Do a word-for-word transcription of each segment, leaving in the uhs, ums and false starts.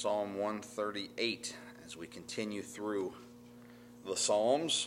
Psalm one thirty-eight, as we continue through the Psalms.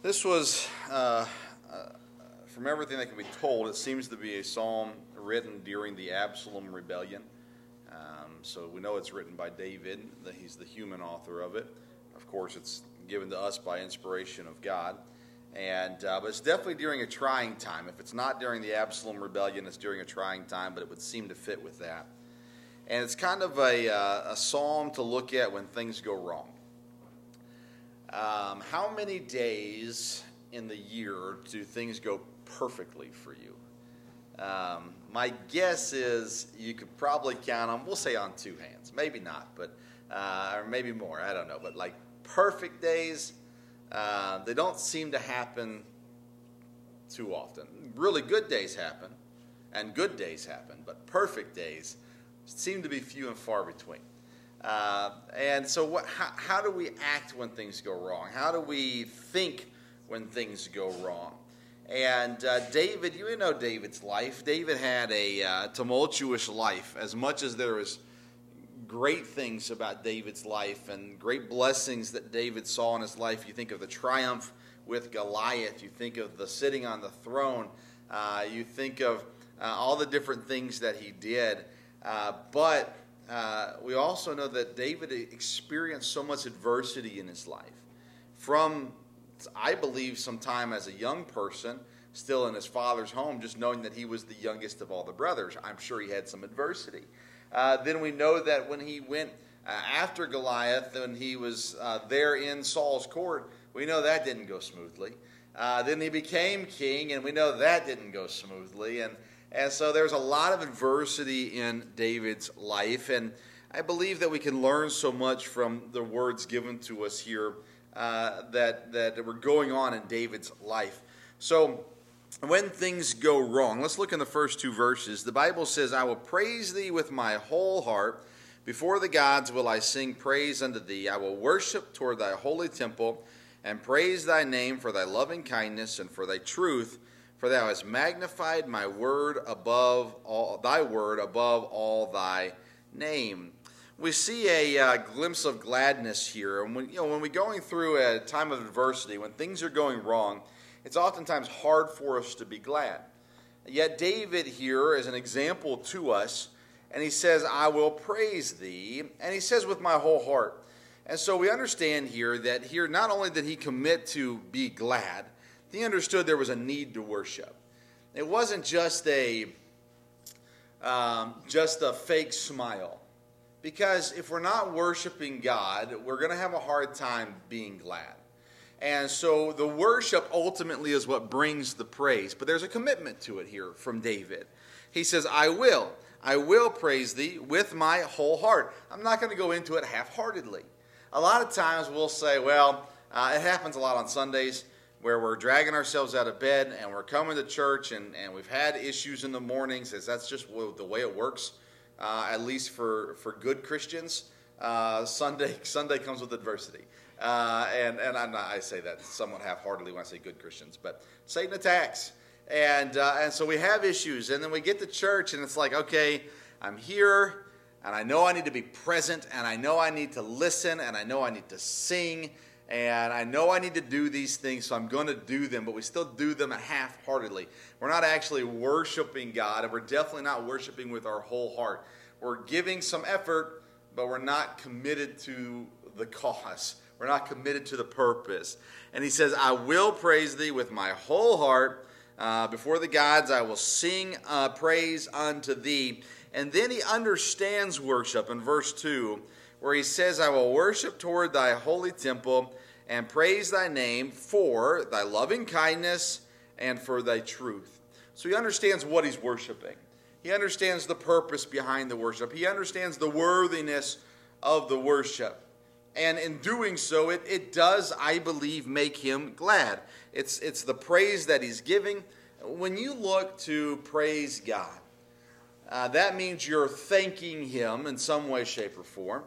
This was, uh, uh, from everything that can be told, it seems to be a psalm written during the Absalom Rebellion. Um, so we know it's written by David, that he's the human author of it. Of course, it's given to us by inspiration of God. And, uh, but it's definitely during a trying time. If it's not during the Absalom Rebellion, it's during a trying time, but it would seem to fit with that. And it's kind of a, uh, a psalm to look at when things go wrong. Um, how many days in the year do things go perfectly for you? Um, my guess is you could probably count on, we'll say on two hands. Maybe not, but uh, or maybe more. I don't know. But like perfect days, Uh, they don't seem to happen too often. Really good days happen, and good days happen, but perfect days seem to be few and far between. Uh, and so what, how, how do we act when things go wrong? How do we think when things go wrong? And uh, David, you know David's life. David had a uh, tumultuous life. As much as there is great things about David's life and great blessings that David saw in his life. You think of the triumph with Goliath. You think of the sitting on the throne. Uh, you think of uh, all the different things that he did. Uh, but uh, we also know that David experienced so much adversity in his life. From, I believe, sometime as a young person, still in his father's home, just knowing that he was the youngest of all the brothers. I'm sure he had some adversity. Uh, then we know that when he went uh, after Goliath, when he was uh, there in Saul's court, we know that didn't go smoothly. Uh, then he became king, and we know that didn't go smoothly. And, and so there's a lot of adversity in David's life. And I believe that we can learn so much from the words given to us here uh, that, that were going on in David's life. So when things go wrong, let's look in the first two verses. The Bible says, I will praise thee with my whole heart. Before the gods will I sing praise unto thee. I will worship toward thy holy temple and praise thy name for thy loving kindness and for thy truth. For thou hast magnified my word above all, thy word above all thy name. We see a uh, glimpse of gladness here. And when, you know, when we're going through a time of adversity, when things are going wrong, it's oftentimes hard for us to be glad. Yet David here is an example to us, and he says, I will praise thee, and he says with my whole heart. And so we understand here that here not only did he commit to be glad, he understood there was a need to worship. It wasn't just a, um, just a fake smile. Because if we're not worshiping God, we're going to have a hard time being glad. And so the worship ultimately is what brings the praise. But there's a commitment to it here from David. He says, I will. I will praise thee with my whole heart. I'm not going to go into it half-heartedly. A lot of times we'll say, well, uh, it happens a lot on Sundays where we're dragging ourselves out of bed and we're coming to church and, and we've had issues in the mornings. That's just the way it works, uh, at least for, for good Christians. Uh, Sunday, Sunday comes with adversity. Uh, and and I'm not, I say that somewhat half-heartedly when I say good Christians, but Satan attacks. And, uh, and so we have issues, and then we get to church, and it's like, okay, I'm here, and I know I need to be present, and I know I need to listen, and I know I need to sing, and I know I need to do these things, so I'm going to do them, but we still do them half-heartedly. We're not actually worshiping God, and we're definitely not worshiping with our whole heart. We're giving some effort, but we're not committed to the cause. We're not committed to the purpose. And he says, I will praise thee with my whole heart. Uh, before the gods, I will sing uh, praise unto thee. And then he understands worship in verse two, where he says, I will worship toward thy holy temple and praise thy name for thy loving kindness and for thy truth. So he understands what he's worshiping. He understands the purpose behind the worship. He understands the worthiness of the worship. And in doing so, it, it does, I believe, make him glad. It's, it's the praise that he's giving. When you look to praise God, uh, that means you're thanking him in some way, shape, or form.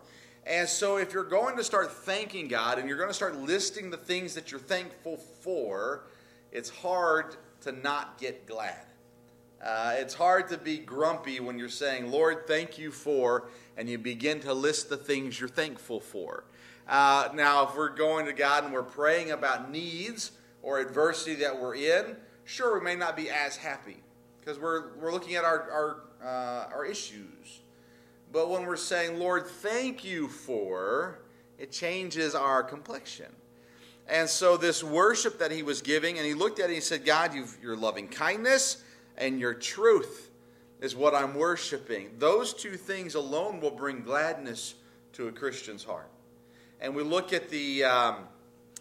And so if you're going to start thanking God and you're going to start listing the things that you're thankful for, it's hard to not get glad. Uh, it's hard to be grumpy when you're saying, Lord, thank you for, and you begin to list the things you're thankful for. Uh, now, if we're going to God and we're praying about needs or adversity that we're in, sure, we may not be as happy because we're, we're looking at our, our, uh, our issues. But when we're saying, Lord, thank you for, it changes our complexion. And so this worship that he was giving, and he looked at it and he said, God, you've, your loving kindness and your truth is what I'm worshiping. Those two things alone will bring gladness to a Christian's heart. And we look at the, um,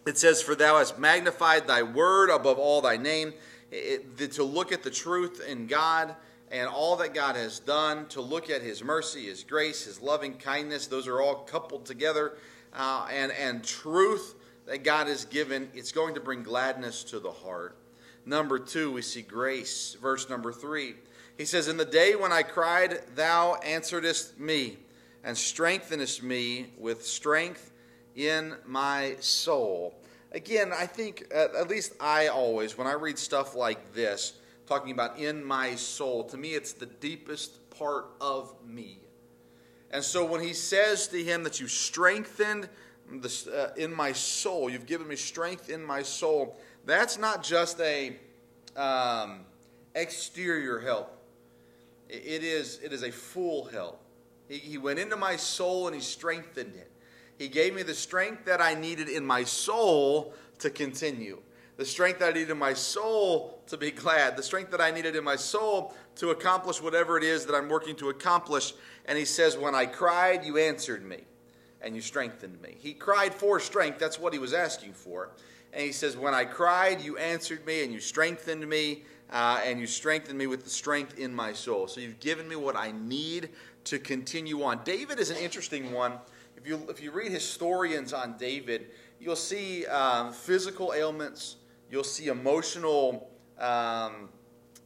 it says, for thou hast magnified thy word above all thy name. It, the, to look at the truth in God and all that God has done, to look at his mercy, his grace, his loving kindness, those are all coupled together, uh, and, and truth that God has given, it's going to bring gladness to the heart. Number two, we see grace. Verse number three, he says, in the day when I cried, thou answeredest me, and strengthenest me with strength in my soul. Again, I think, at least I always, when I read stuff like this, talking about in my soul, to me it's the deepest part of me. And so when he says to him that you strengthened This, uh, in my soul, you've given me strength in my soul, that's not just a um, exterior help. It is, it is a full help. He, he went into my soul and he strengthened it. He gave me the strength that I needed in my soul to continue. The strength that I needed in my soul to be glad. The strength that I needed in my soul to accomplish whatever it is that I'm working to accomplish. And he says, when I cried, you answered me, and you strengthened me. He cried for strength. That's what he was asking for. And he says, when I cried, you answered me, and you strengthened me, uh, and you strengthened me with the strength in my soul. So you've given me what I need to continue on. David is an interesting one. If you, if you read historians on David, you'll see um, physical ailments. You'll see emotional, um,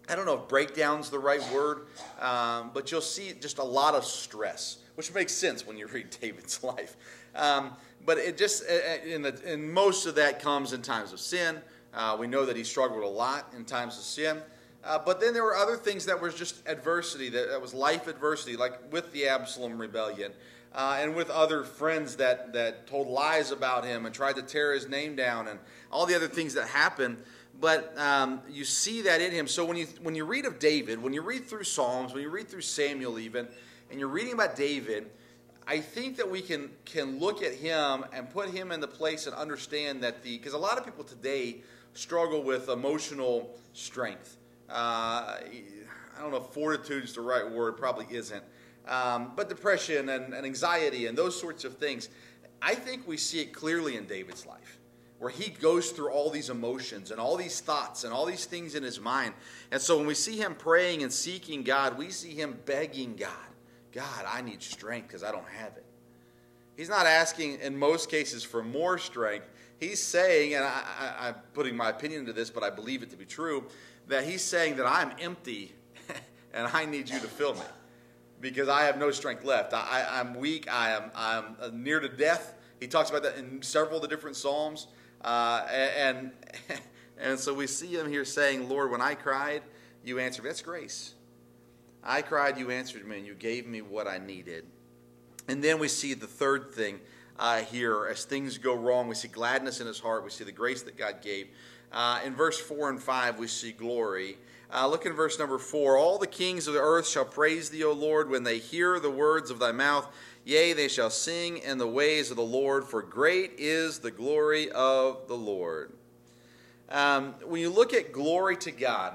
I don't know if breakdown's the right word, um, but you'll see just a lot of stress, which makes sense when you read David's life. Um, but it just, in, the, in most of that comes in times of sin. Uh, we know that he struggled a lot in times of sin. Uh, but then there were other things that were just adversity, that, that was life adversity, like with the Absalom Rebellion, uh, and with other friends that, that told lies about him and tried to tear his name down, and all the other things that happened. But um, you see that in him. So when you, when you read of David, when you read through Psalms, when you read through Samuel even, and you're reading about David, I think that we can, can look at him and put him in the place and understand that the, because a lot of people today struggle with emotional strength. Uh, I don't know if fortitude is the right word, probably isn't. Um, but depression and, and anxiety and those sorts of things, I think we see it clearly in David's life, where he goes through all these emotions and all these thoughts and all these things in his mind. And so when we see him praying and seeking God, we see him begging God. God, I need strength because I don't have it. He's not asking, in most cases, for more strength. He's saying, and I, I, I'm putting my opinion into this, but I believe it to be true, that he's saying that I'm empty and I need you to fill me because I have no strength left. I, I, I'm weak. I am, I'm near to death. He talks about that in several of the different Psalms. Uh, and, and so we see him here saying, Lord, when I cried, you answered me. That's grace. I cried, you answered me, and you gave me what I needed. And then we see the third thing uh, here. As things go wrong, we see gladness in his heart. We see the grace that God gave. Uh, in verse four and five, we see glory. Uh, look in verse number four. All the kings of the earth shall praise thee, O Lord, when they hear the words of thy mouth. Yea, they shall sing in the ways of the Lord, for great is the glory of the Lord. Um, when you look at glory to God,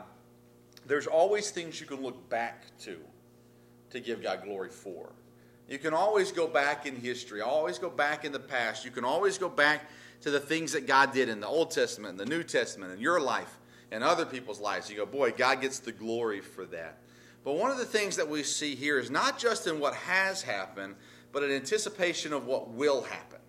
there's always things you can look back to, to give God glory for. You can always go back in history, always go back in the past. You can always go back to the things that God did in the Old Testament, and the New Testament, and your life, and other people's lives. You go, boy, God gets the glory for that. But one of the things that we see here is not just in what has happened, but an anticipation of what will happen.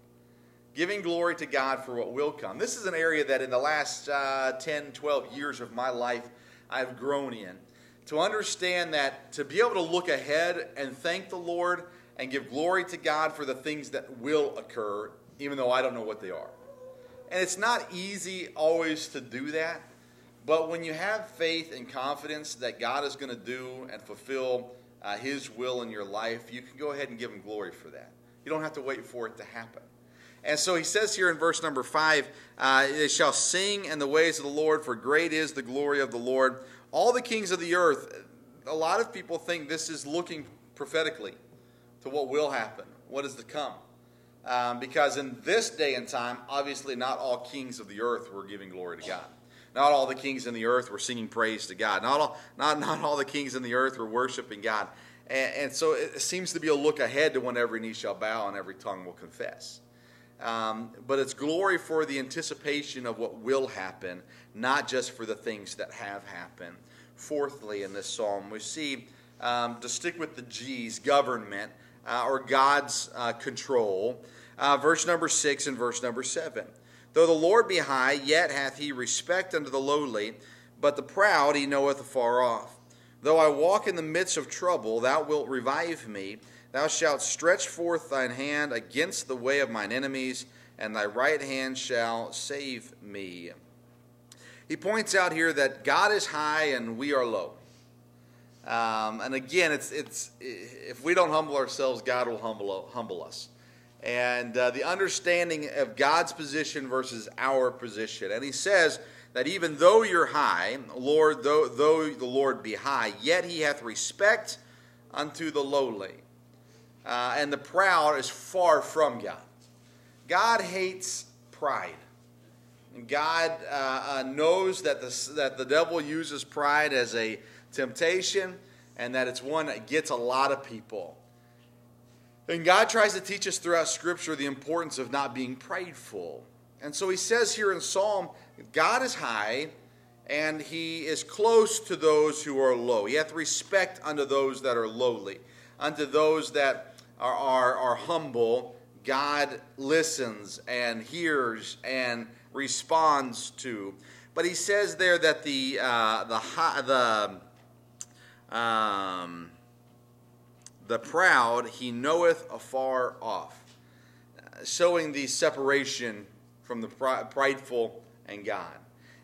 Giving glory to God for what will come. This is an area that in the last uh, ten, twelve years of my life, I've grown in, to understand that to be able to look ahead and thank the Lord and give glory to God for the things that will occur, even though I don't know what they are. And it's not easy always to do that, But when you have faith and confidence that God is going to do and fulfill uh, his will in your life, you can go ahead and give him glory for that. You don't have to wait for it to happen. And so he says here in verse number five, uh, they shall sing in the ways of the Lord, for great is the glory of the Lord. All the kings of the earth, a lot of people think this is looking prophetically to what will happen, what is to come. Um, because in this day and time, obviously not all kings of the earth were giving glory to God. Not all the kings in the earth were singing praise to God. Not all, not, not all the kings in the earth were worshiping God. And, and so it seems to be a look ahead to when every knee shall bow and every tongue will confess. Um, but it's glory for the anticipation of what will happen, not just for the things that have happened. Fourthly, in this psalm, we see, um, to stick with the G's, government, uh, or God's uh, control, uh, verse number six and verse number seven. Though the Lord be high, yet hath he respect unto the lowly, but the proud he knoweth afar off. Though I walk in the midst of trouble, thou wilt revive me. Thou shalt stretch forth thine hand against the way of mine enemies, and thy right hand shall save me. He points out here that God is high and we are low. Um, and again, it's, it's, if we don't humble ourselves, God will humble, humble us. And uh, the understanding of God's position versus our position. And he says that even though you're high, Lord, though, though the Lord be high, yet he hath respect unto the lowly. Uh, and the proud is far from God. God hates pride. And God uh, uh, knows that the, that the devil uses pride as a temptation, and that it's one that gets a lot of people. And God tries to teach us throughout Scripture the importance of not being prideful. And so he says here in Psalm, God is high, and he is close to those who are low. He hath respect unto those that are lowly. Unto those that are, are, are humble, God listens and hears and responds to. But he says there that the uh, the high, the um, the proud he knoweth afar off, uh, showing the separation from the prideful and God.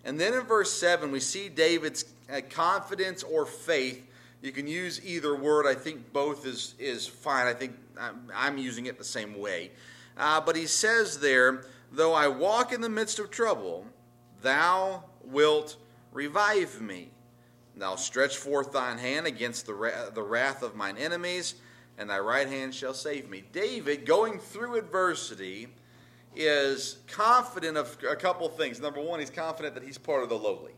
And then in verse seven, we see David's uh, confidence or faith. You can use either word. I think both is, is fine. I think I'm, I'm using it the same way. Uh, but he says there, though I walk in the midst of trouble, thou wilt revive me. Thou stretch forth thine hand against the, ra the wrath of mine enemies, and thy right hand shall save me. David, going through adversity, is confident of a couple things. Number one, he's confident that he's part of the lowly.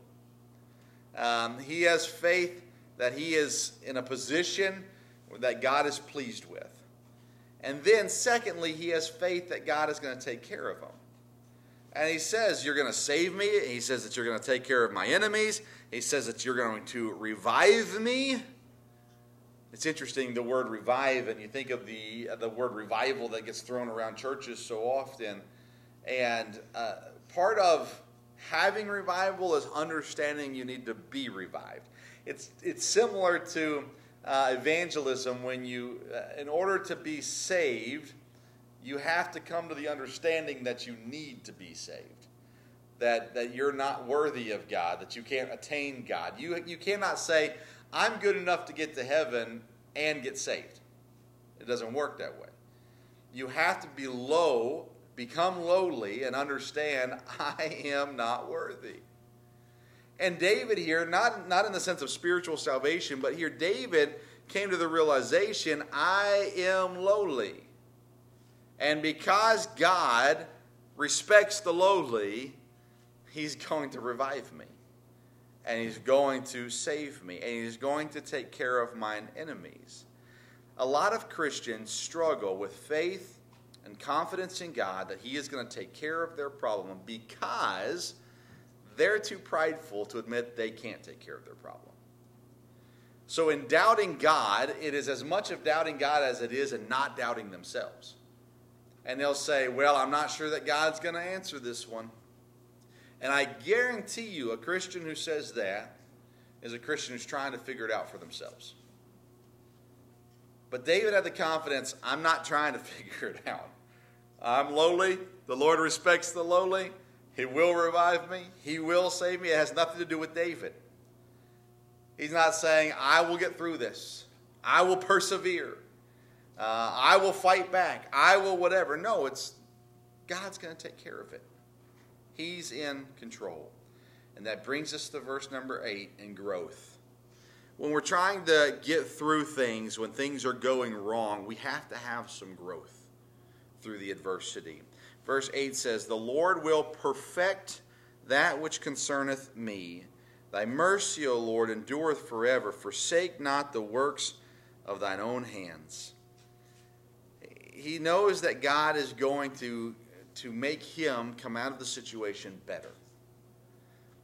Um, he has faith that he is in a position that God is pleased with. And then, secondly, he has faith that God is going to take care of him. And he says, you're going to save me. He says that you're going to take care of my enemies. He says that you're going to revive me. It's interesting, the word revive, and you think of the, the word revival that gets thrown around churches so often. And uh, part of having revival is understanding you need to be revived. It's, it's similar to uh, evangelism when you, uh, in order to be saved, you have to come to the understanding that you need to be saved, that, that you're not worthy of God, that you can't attain God. You, you cannot say, I'm good enough to get to heaven and get saved. It doesn't work that way. You have to be low, become lowly, and understand, I am not worthy. And David here, not, not in the sense of spiritual salvation, but here David came to the realization, I am lowly. And because God respects the lowly, he's going to revive me. And he's going to save me. And he's going to take care of mine enemies. A lot of Christians struggle with faith and confidence in God that he is going to take care of their problem because they're too prideful to admit they can't take care of their problem. So in doubting God, it is as much of doubting God as it is in not doubting themselves. And they'll say, well, I'm not sure that God's going to answer this one. And I guarantee you, a Christian who says that is a Christian who's trying to figure it out for themselves. But David had the confidence, I'm not trying to figure it out. I'm lowly. The Lord respects the lowly. He will revive me. He will save me. It has nothing to do with David. He's not saying, I will get through this. I will persevere. Uh, I will fight back. I will whatever. No, it's God's going to take care of it. He's in control. And that brings us to verse number eight in growth. When we're trying to get through things, when things are going wrong, we have to have some growth through the adversity. Verse eight says, the Lord will perfect that which concerneth me. Thy mercy, O Lord, endureth forever. Forsake not the works of thine own hands. He knows that God is going to, to make him come out of the situation better.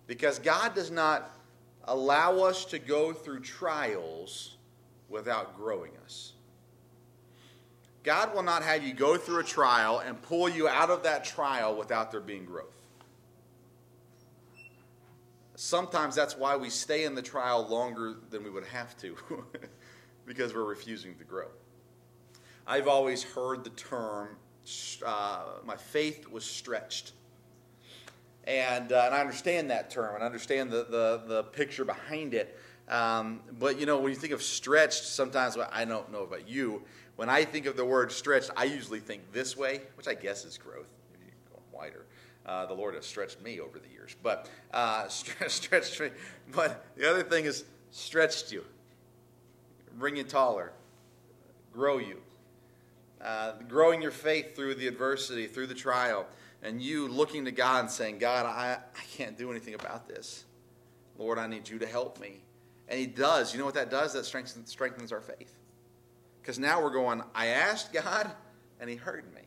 Because God does not allow us to go through trials without growing us. God will not have you go through a trial and pull you out of that trial without there being growth. Sometimes that's why we stay in the trial longer than we would have to, because we're refusing to grow. I've always heard the term, uh, my faith was stretched. And, uh, and I understand that term, and I understand the, the, the picture behind it. Um, but, you know, when you think of stretched, sometimes, well, I don't know about you, when I think of the word stretched, I usually think this way, which I guess is growth, if you go wider. Uh, the Lord has stretched me over the years, but uh, stre stretched me. But the other thing is stretched you, bring you taller, grow you, uh, growing your faith through the adversity, through the trial, and you looking to God and saying, God, I, I can't do anything about this. Lord, I need you to help me. And he does. You know what that does? That strengthens, strengthens our faith. Because now we're going, I asked God, and he heard me,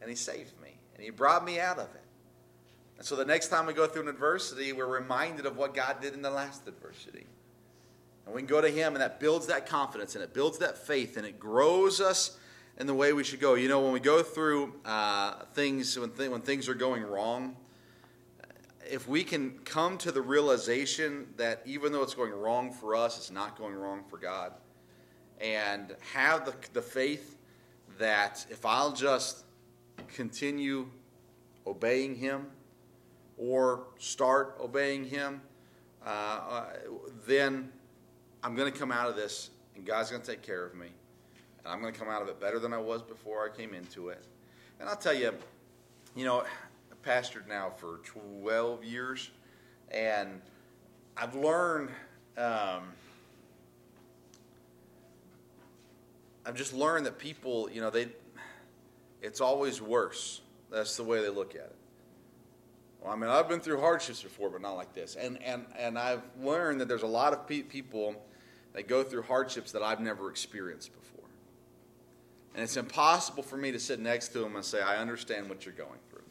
and he saved me, and he brought me out of it. And so the next time we go through an adversity, we're reminded of what God did in the last adversity. And we can go to him, and that builds that confidence, and it builds that faith, and it grows us in the way we should go. You know, when we go through uh, things, when, th when things are going wrong, if we can come to the realization that even though it's going wrong for us, it's not going wrong for God, and have the, the faith that if I'll just continue obeying him, or start obeying him, uh, then I'm going to come out of this, and God's going to take care of me, and I'm going to come out of it better than I was before I came into it. And I'll tell you, you know, I've pastored now for twelve years, and I've learned, um, I've just learned that people, you know, they, it's always worse. That's the way they look at it. I mean, I've been through hardships before, but not like this. And, and, and I've learned that there's a lot of pe people that go through hardships that I've never experienced before. And it's impossible for me to sit next to them and say, I understand what you're going through.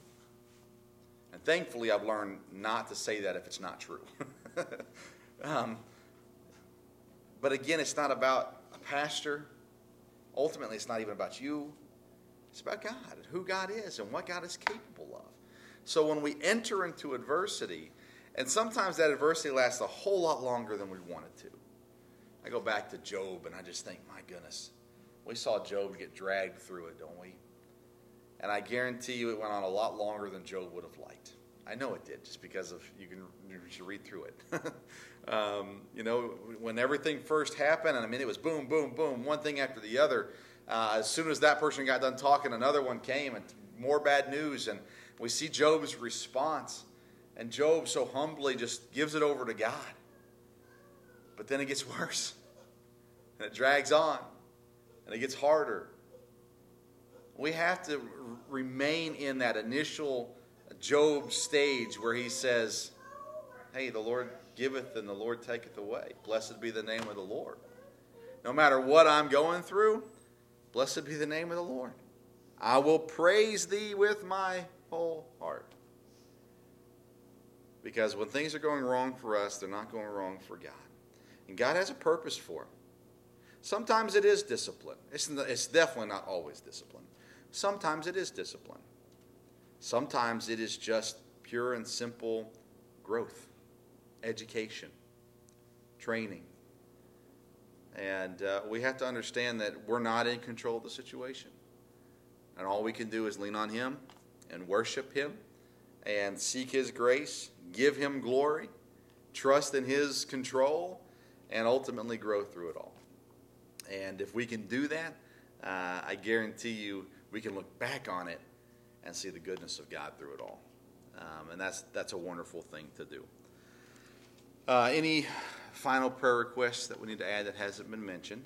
And thankfully, I've learned not to say that if it's not true. um, but again, it's not about a pastor. Ultimately, it's not even about you. It's about God and who God is and what God is capable of. So when we enter into adversity, and sometimes that adversity lasts a whole lot longer than we want it to. I go back to Job, and I just think, my goodness, we saw Job get dragged through it, don't we? And I guarantee you it went on a lot longer than Job would have liked. I know it did, just because of you can you should read through it. um, you know, when everything first happened, and I mean it was boom, boom, boom, one thing after the other. Uh, as soon as that person got done talking, another one came, and more bad news, and we see Job's response, and Job so humbly just gives it over to God. But then it gets worse, and it drags on, and it gets harder. We have to remain in that initial Job stage where he says, hey, the Lord giveth and the Lord taketh away. Blessed be the name of the Lord. No matter what I'm going through, blessed be the name of the Lord. I will praise thee with my whole heart. Because when things are going wrong for us, they're not going wrong for God. And God has a purpose for them. Sometimes it is discipline. It's, it's definitely not always discipline. Sometimes it is discipline. Sometimes it is just pure and simple growth, education, training. And uh, we have to understand that we're not in control of the situation. And all we can do is lean on him and worship him and seek his grace, give him glory, trust in his control, and ultimately grow through it all. And if we can do that, uh, I guarantee you we can look back on it and see the goodness of God through it all. Um, and that's that's a wonderful thing to do. Uh, any final prayer requests that we need to add that hasn't been mentioned?